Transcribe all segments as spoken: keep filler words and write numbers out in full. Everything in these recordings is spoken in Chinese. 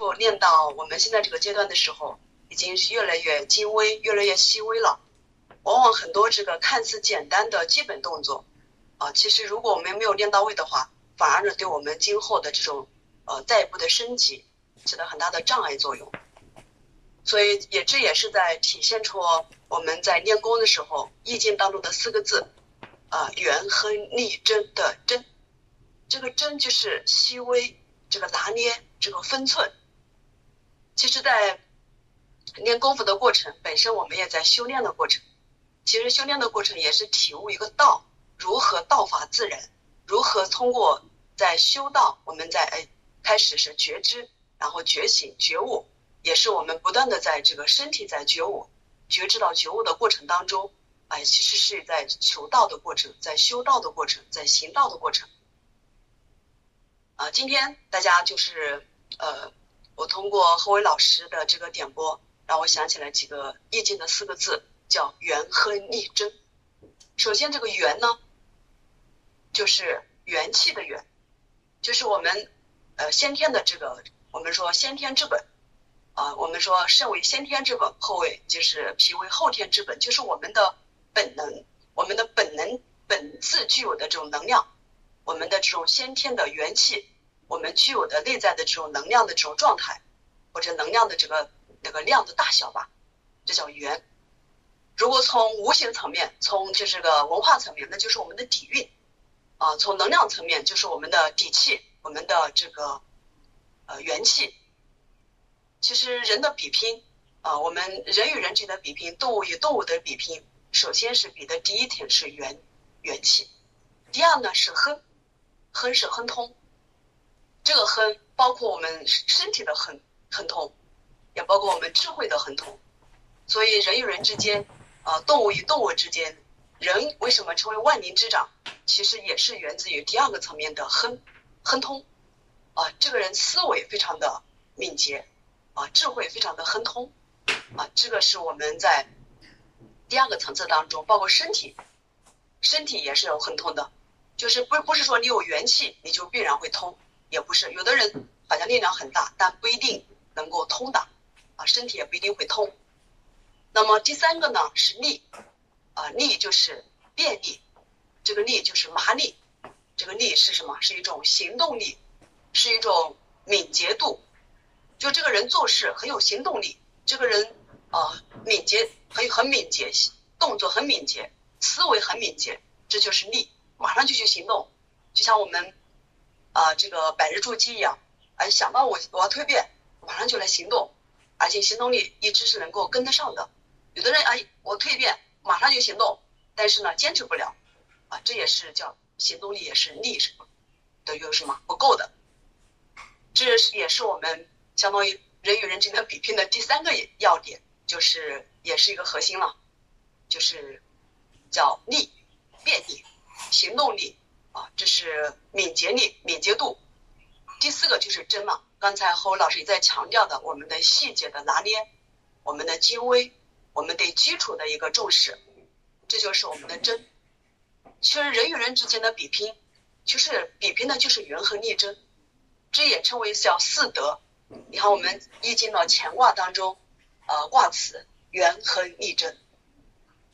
就练到我们现在这个阶段的时候，已经越来越精微，越来越细微了。往往很多这个看似简单的基本动作，啊、呃，其实如果我们没有练到位的话，反而呢对我们今后的这种呃再一步的升级起到很大的障碍作用。所以也这也是在体现出我们在练功的时候意境当中的四个字，啊、呃，元亨利贞的贞。这个贞就是细微，这个拿捏，这个分寸。其实在练功夫的过程本身，我们也在修炼的过程，其实修炼的过程也是体悟一个道，如何道法自然，如何通过在修道，我们在哎开始是觉知，然后觉醒觉悟，也是我们不断的在这个身体在觉悟觉知到觉悟的过程当中，哎其实是在求道的过程，在修道的过程，在行道的过程。啊、呃，今天大家就是呃。我通过何伟老师的这个点播，让我想起来几个意境的四个字，叫元亨利贞。首先这个元呢，就是元气的元，就是我们呃先天的这个，我们说先天之本啊、呃，我们说肾为先天之本，后为就是脾为后天之本，就是我们的本能，我们的本能本自具有的这种能量，我们的这种先天的元气，我们具有的内在的这种能量的这种状态，或者能量的这个那个量的大小吧，这叫元。如果从无形层面，从就是个文化层面，那就是我们的底蕴啊、呃；从能量层面，就是我们的底气，我们的这个呃元气。其实人的比拼啊、呃，我们人与人之间的比拼，动物与动物的比拼，首先是比的第一点是元元气，第二呢是亨，亨是亨通。这个亨包括我们身体的亨亨通，也包括我们智慧的亨通。所以人与人之间，呃，动物与动物之间，人为什么成为万灵之长，其实也是源自于第二个层面的亨亨通。啊、呃，这个人思维非常的敏捷，啊、呃，智慧非常的亨通，啊、呃，这个是我们在第二个层次当中，包括身体，身体也是有亨通的，就是不不是说你有元气你就必然会通。也不是，有的人好像力量很大，但不一定能够通达，啊，身体也不一定会通。那么第三个呢是利，啊，利就是便利，这个利就是麻利，这个利是什么？是一种行动力，是一种敏捷度。就这个人做事很有行动力，这个人啊敏捷，很很敏捷，动作很敏捷，思维很敏捷，这就是利，马上就去行动。就像我们。啊、呃，这个百日筑基一样，哎，想到我我要蜕变，马上就来行动，而且行动力一直是能够跟得上的。有的人哎，我蜕变马上就行动，但是呢坚持不了，啊，这也是叫行动力也是力什么的有什么不够的。这也是我们相当于人与人之间的比拼的第三个要点，就是也是一个核心了，就是叫力、便利、行动力。啊，这是敏捷力、敏捷度。第四个就是真嘛，刚才侯老师也在强调的，我们的细节的拿捏，我们的精微，我们对基础的一个重视，这就是我们的真。其实人与人之间的比拼，就是比拼的就是元亨利贞，这也称为叫四德。你看我们易经的乾卦当中，呃，卦辞元亨利贞，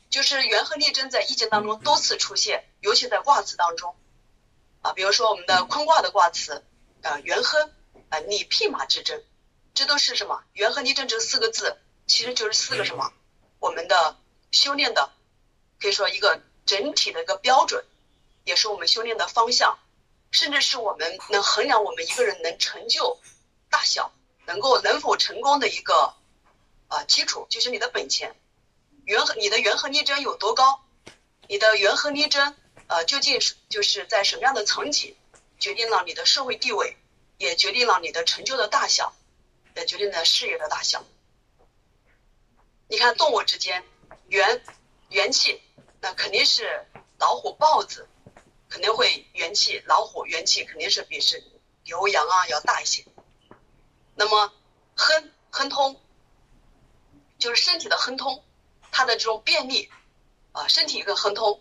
就是元亨利贞在易经当中多次出现，尤其在卦辞当中。啊，比如说我们的坤卦的卦辞，呃，元亨，呃，利牝马之争，这都是什么？元亨利贞这四个字，其实就是四个什么？我们的修炼的，可以说一个整体的一个标准，也是我们修炼的方向，甚至是我们能衡量我们一个人能成就大小，能够能否成功的一个啊、呃、基础，就是你的本钱。元亨，你的元亨利贞有多高？你的元亨利贞。呃，究竟是就是在什么样的层级，决定了你的社会地位，也决定了你的成就的大小，也决定了事业的大小。你看动物之间，元元气，那肯定是老虎、豹子，肯定会元气，老虎元气肯定是比是牛羊啊要大一些。那么亨亨通，就是身体的亨通，它的这种便利，啊、呃，身体一个亨通。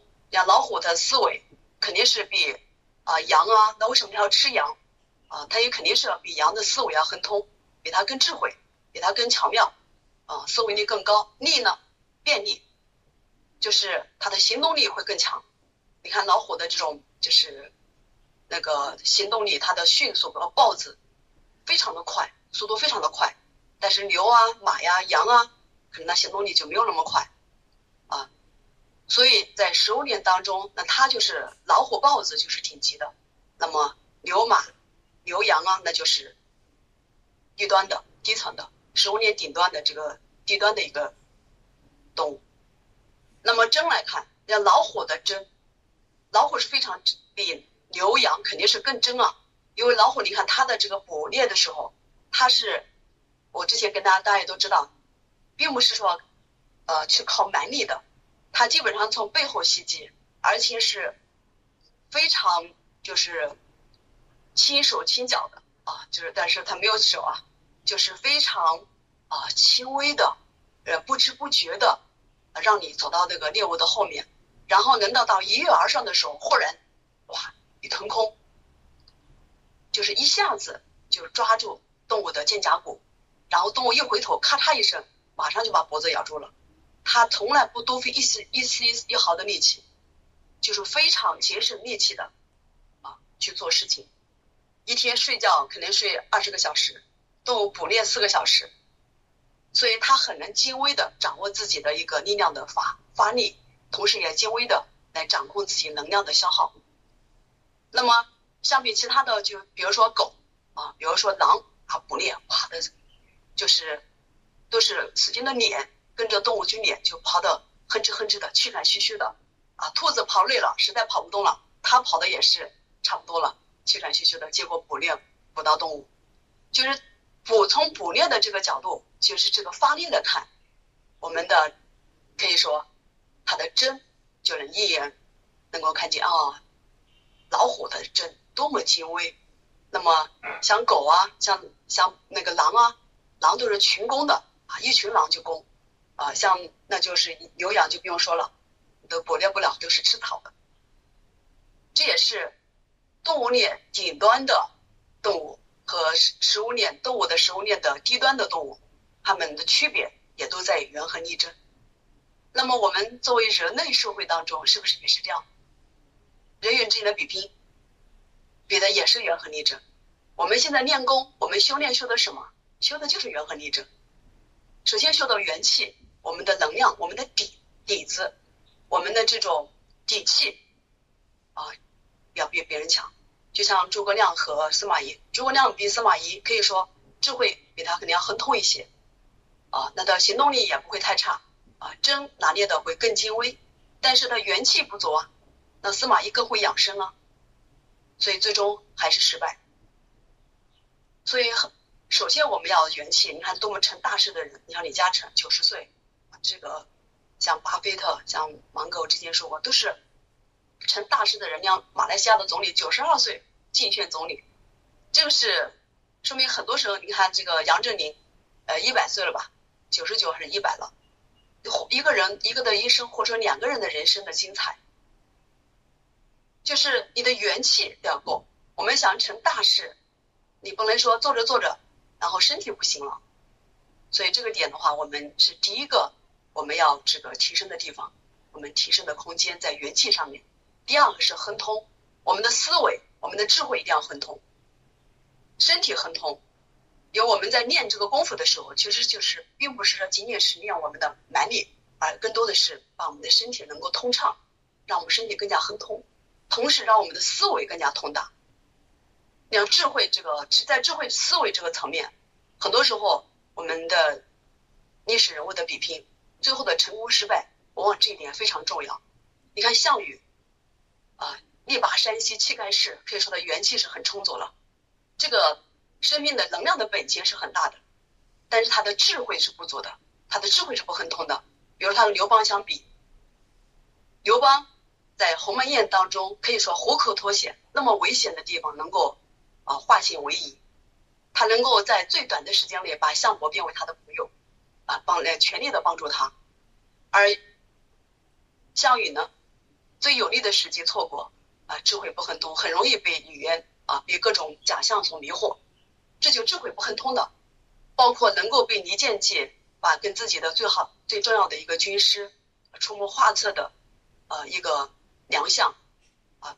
老虎的思维肯定是比啊、呃、羊啊，那为什么它要吃羊啊？它也肯定是比羊的思维要亨通，比它更智慧，比它更巧妙，啊、呃，思维力更高。力呢，便利，就是它的行动力会更强。你看老虎的这种就是那个行动力，它的迅速和豹子非常的快，速度非常的快。但是牛啊、马呀、羊啊，可能它行动力就没有那么快，啊，所以在食物链当中，那它就是老虎、豹子就是挺急的，那么牛马、牛羊啊，那就是低端的、低层的食物链顶端的这个低端的一个动物。那么针来看，那老虎的针，老虎是非常比牛羊肯定是更针啊，因为老虎你看它的这个捕猎的时候，它是。我之前跟大家大家也都知道，并不是说，呃，去靠蛮力的，它基本上从背后袭击，而且是非常就是轻手轻脚的啊，就是但是它没有手啊，就是非常啊轻微的，呃不知不觉的、啊，让你走到那个猎物的后面，然后能到到一跃而上的时候，忽然，哇，一腾空，就是一下子就抓住动物的肩胛骨。然后动物一回头，咔嚓一声，马上就把脖子咬住了。它从来不多费一丝一丝一毫的力气，就是非常节省力气的啊去做事情。一天睡觉肯定睡二十个小时，动物捕猎四个小时，所以它很能精微的掌握自己的一个力量的发发力，同时也精微的来掌控自己能量的消耗。那么相比其他的，就比如说狗啊，比如说狼啊，捕猎哇的。就是都是使劲的撵，跟着动物去撵，就跑得哼哧哼哧的，气喘吁吁的啊。兔子跑累了，实在跑不动了，它跑的也是差不多了，气喘吁吁的，结果捕猎捕到动物。就是捕从捕猎的这个角度，就是这个发力的看，我们的可以说它的针就能一眼能够看见啊、哦，老虎的针多么精微。那么像狗啊，像像那个狼啊。狼都是群攻的啊，一群狼就攻，啊，像那就是牛羊就不用说了，都捕猎不了，都是吃草的。这也是动物链顶端的动物和食物链动物的食物链的低端的动物，它们的区别也都在人和力争。那么我们作为人类社会当中，是不是也是这样？人与人之间的比拼，比的也是人和力争。我们现在练功，我们修炼修的什么？修的就是元和力争。首先修到元气，我们的能量，我们的底底子，我们的这种底气啊，要比别人强。就像诸葛亮和司马懿，诸葛亮比司马懿可以说智慧比他肯定要亨通一些啊，那的行动力也不会太差啊，针拿捏的会更精微，但是他元气不足啊，那司马懿更会养生啊，所以最终还是失败。所以很。首先我们要元气，你看多么成大事的人，你像李嘉诚九十岁，这个像巴菲特、像芒格之前说过，都是成大事的人。像马来西亚的总理九十二岁竞选总理，这个是说明很多时候，你看这个杨振宁，呃，一百岁了吧，九十九还是一百了，一个人一个的一生活成两个人的人生的精彩，就是你的元气要够。我们想成大事，你不能说做着做着。然后身体不行了，所以这个点的话，我们是第一个我们要这个提升的地方，我们提升的空间在元气上面。第二个是亨通，我们的思维，我们的智慧一定要亨通，身体亨通。因为我们在练这个功夫的时候，其实就是并不是仅仅是练我们的蛮力，而更多的是把我们的身体能够通畅，让我们身体更加亨通，同时让我们的思维更加通达。像智慧这个，在智慧思维这个层面，很多时候我们的历史人物的比拼，最后的成功失败，往往这一点非常重要。你看项羽，啊，力拔山兮气盖世，可以说他元气是很充足了，这个生命的能量的本钱是很大的，但是他的智慧是不足的，他的智慧是不亨通的。比如他跟刘邦相比，刘邦在鸿门宴当中可以说虎口脱险，那么危险的地方能够。啊，化险为夷，他能够在最短的时间内把项伯变为他的朋友，啊，帮来全力的帮助他。而项羽呢，最有利的时机错过，啊，智慧不亨通，很容易被语言啊，被各种假象所迷惑，这就智慧不亨通的。包括能够被离间界啊，跟自己的最好最重要的一个军师出谋划策的呃一个良相啊，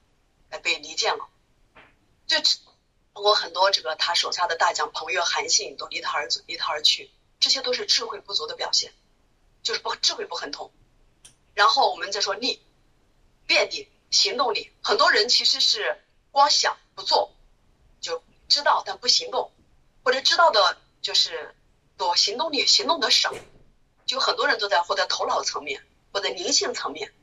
被离间了。这我很多这个他手下的大将彭越、韩信都离他而走，离他而去，这些都是智慧不足的表现，就是不智慧不亨通。然后我们再说力，便利、行动力，很多人其实是光想不做，就知道但不行动，或者知道的就是多，行动力行动的少，就很多人都在活在头脑层面或者灵性层面，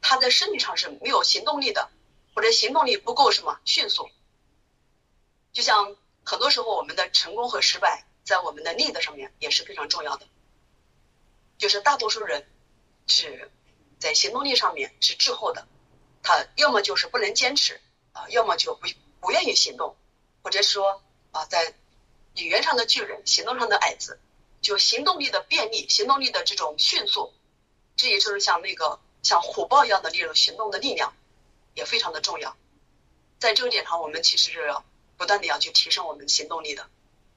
他在身体上是没有行动力的，或者行动力不够什么迅速。就像很多时候我们的成功和失败在我们的力的上面也是非常重要的，就是大多数人是在行动力上面是滞后的，他要么就是不能坚持啊，要么就不不愿意行动，或者说啊，在语言上的巨人，行动上的矮子，就行动力的便利，行动力的这种迅速，这也就是像那个像虎豹一样的力量，行动的力量也非常的重要。在这个点上，我们其实是不断的要去提升我们行动力的。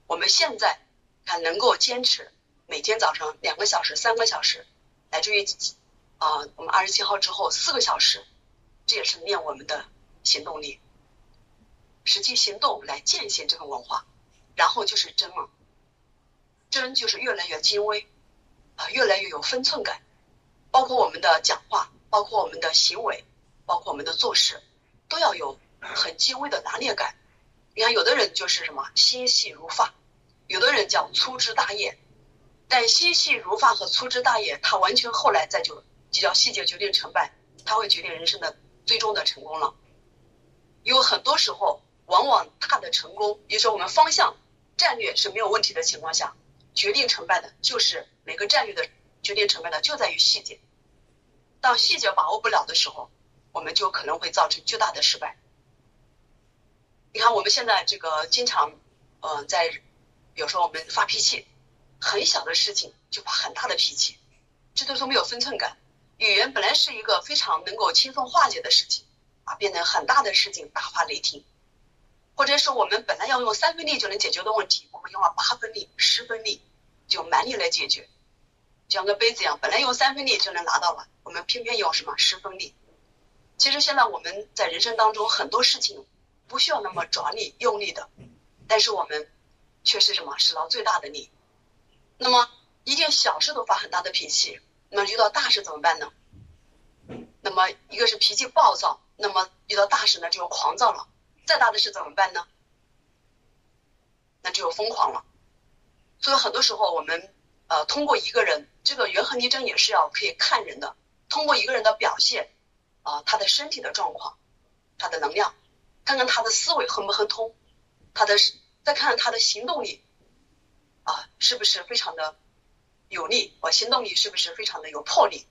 我们现在还能够坚持每天早上两个小时、三个小时，乃至于啊、呃，我们二十七号之后四个小时，这也是练我们的行动力，实际行动来践行这个文化，然后就是真了。真就是越来越精微啊、呃，越来越有分寸感，包括我们的讲话，包括我们的行为，包括我们的做事，都要有很精微的拿捏感。你看有的人就是什么心细如发，有的人叫粗枝大叶，但心细如发和粗枝大叶它完全后来再就就叫细节决定成败，它会决定人生的最终的成功了。有很多时候往往大的成功，也就是我们方向战略是没有问题的情况下，决定成败的就是每个战略的决定成败的就在于细节，当细节把握不了的时候，我们就可能会造成巨大的失败。你看我们现在这个经常嗯、呃，在比如说我们发脾气，很小的事情就发很大的脾气，这都是没有分寸感。语言本来是一个非常能够轻松化解的事情啊，变成很大的事情大发雷霆，或者是我们本来要用三分力就能解决的问题，我们用了八分力、十分力就蛮力来解决，就像个杯子一样，本来用三分力就能拿到了，我们偏偏用什么十分力。其实现在我们在人生当中很多事情不需要那么着力用力的，但是我们却是什么使到最大的力。那么一件小事都发很大的脾气，那么遇到大事怎么办呢？那么一个是脾气暴躁，那么遇到大事呢就有狂躁了，再大的事怎么办呢？那就有疯狂了。所以很多时候我们呃通过一个人，这个元衡力争也是要可以看人的，通过一个人的表现啊、呃，他的身体的状况，他的能量，看看他的思维亨不亨通，他的再看看他的行动力，啊，是不是非常的有力？我行动力是不是非常的有魄力？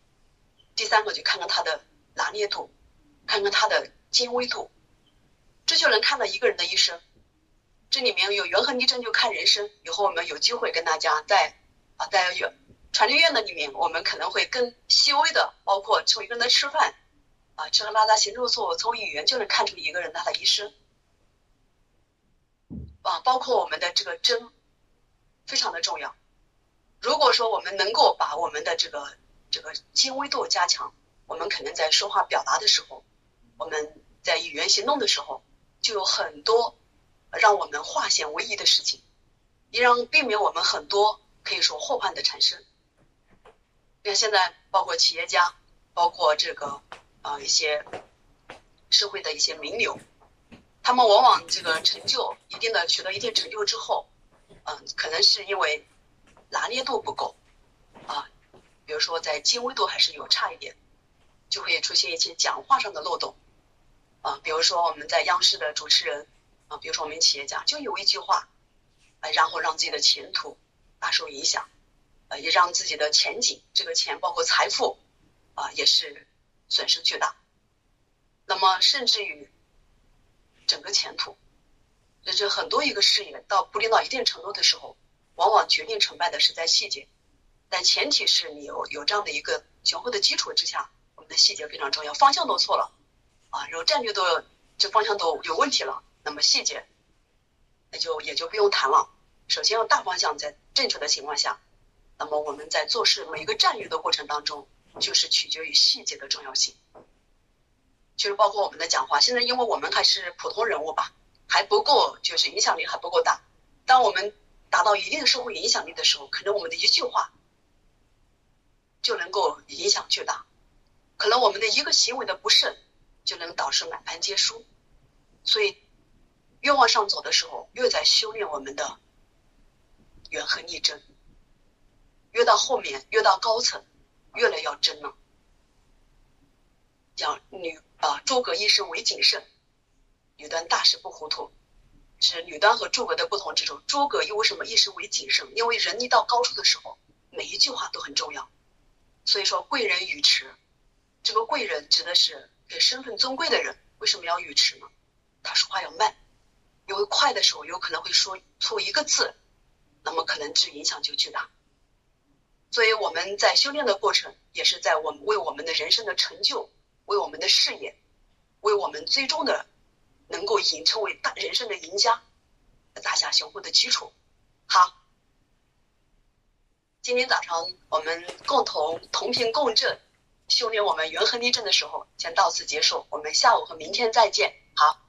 第三个就看看他的拿捏度，看看他的精微度，这就能看到一个人的一生。这里面有元衡力争就看人生，以后我们有机会跟大家在啊在传承院的里面，我们可能会更细微的，包括从一个人的吃饭。啊，吃喝拉撒行住坐卧，从语言就能看出一个人他的一生。啊，包括我们的这个真，非常的重要。如果说我们能够把我们的这个这个精微度加强，我们可能在说话表达的时候，我们在语言行动的时候，就有很多让我们化险为夷的事情，也让避免我们很多可以说祸患的产生。你看现在包括企业家，包括这个。啊，一些社会的一些名流，他们往往这个成就一定的取得一定成就之后，嗯、呃，可能是因为拿捏度不够啊，比如说在精微度还是有差一点，就会出现一些讲话上的漏洞啊，比如说我们在央视的主持人啊，比如说我们企业家就有一句话，啊，然后让自己的前途大受影响，啊，也让自己的前景，这个钱包括财富啊，也是。损失巨大，那么甚至于整个前途，这是很多一个事业到铺垫到一定程度的时候，往往决定成败的是在细节，但前提是你有有这样的一个雄厚的基础之下，我们的细节非常重要。方向都错了啊，然后战略都有这方向都有问题了，那么细节那就也就不用谈了首先要大方向在正确的情况下，那么我们在做事每个战略的过程当中，就是取决于细节的重要性，就是包括我们的讲话。现在因为我们还是普通人物吧，还不够，就是影响力还不够大。当我们达到一定的社会影响力的时候，可能我们的一句话就能够影响巨大，可能我们的一个行为的不慎就能导致满盘皆输。所以越往上走的时候，越在修炼我们的权衡力争，越到后面，越到高层，越来越要争了。讲女啊，诸葛一生唯谨慎，女端大事不糊涂。是女端和诸葛的不同之处。诸葛又为什么一生为谨慎？因为人一到高处的时候，每一句话都很重要。所以说贵人语迟，这个贵人指的是身份尊贵的人。为什么要语迟呢？他说话要慢，因为快的时候有可能会说错一个字，那么可能这影响就巨大。所以我们在修炼的过程，也是在我们为我们的人生的成就，为我们的事业，为我们最终的能够赢成为大人生的赢家，打下雄厚的基础。好，今天早上我们共同同频共振，修炼我们权衡力争的时候，先到此结束。我们下午和明天再见。好。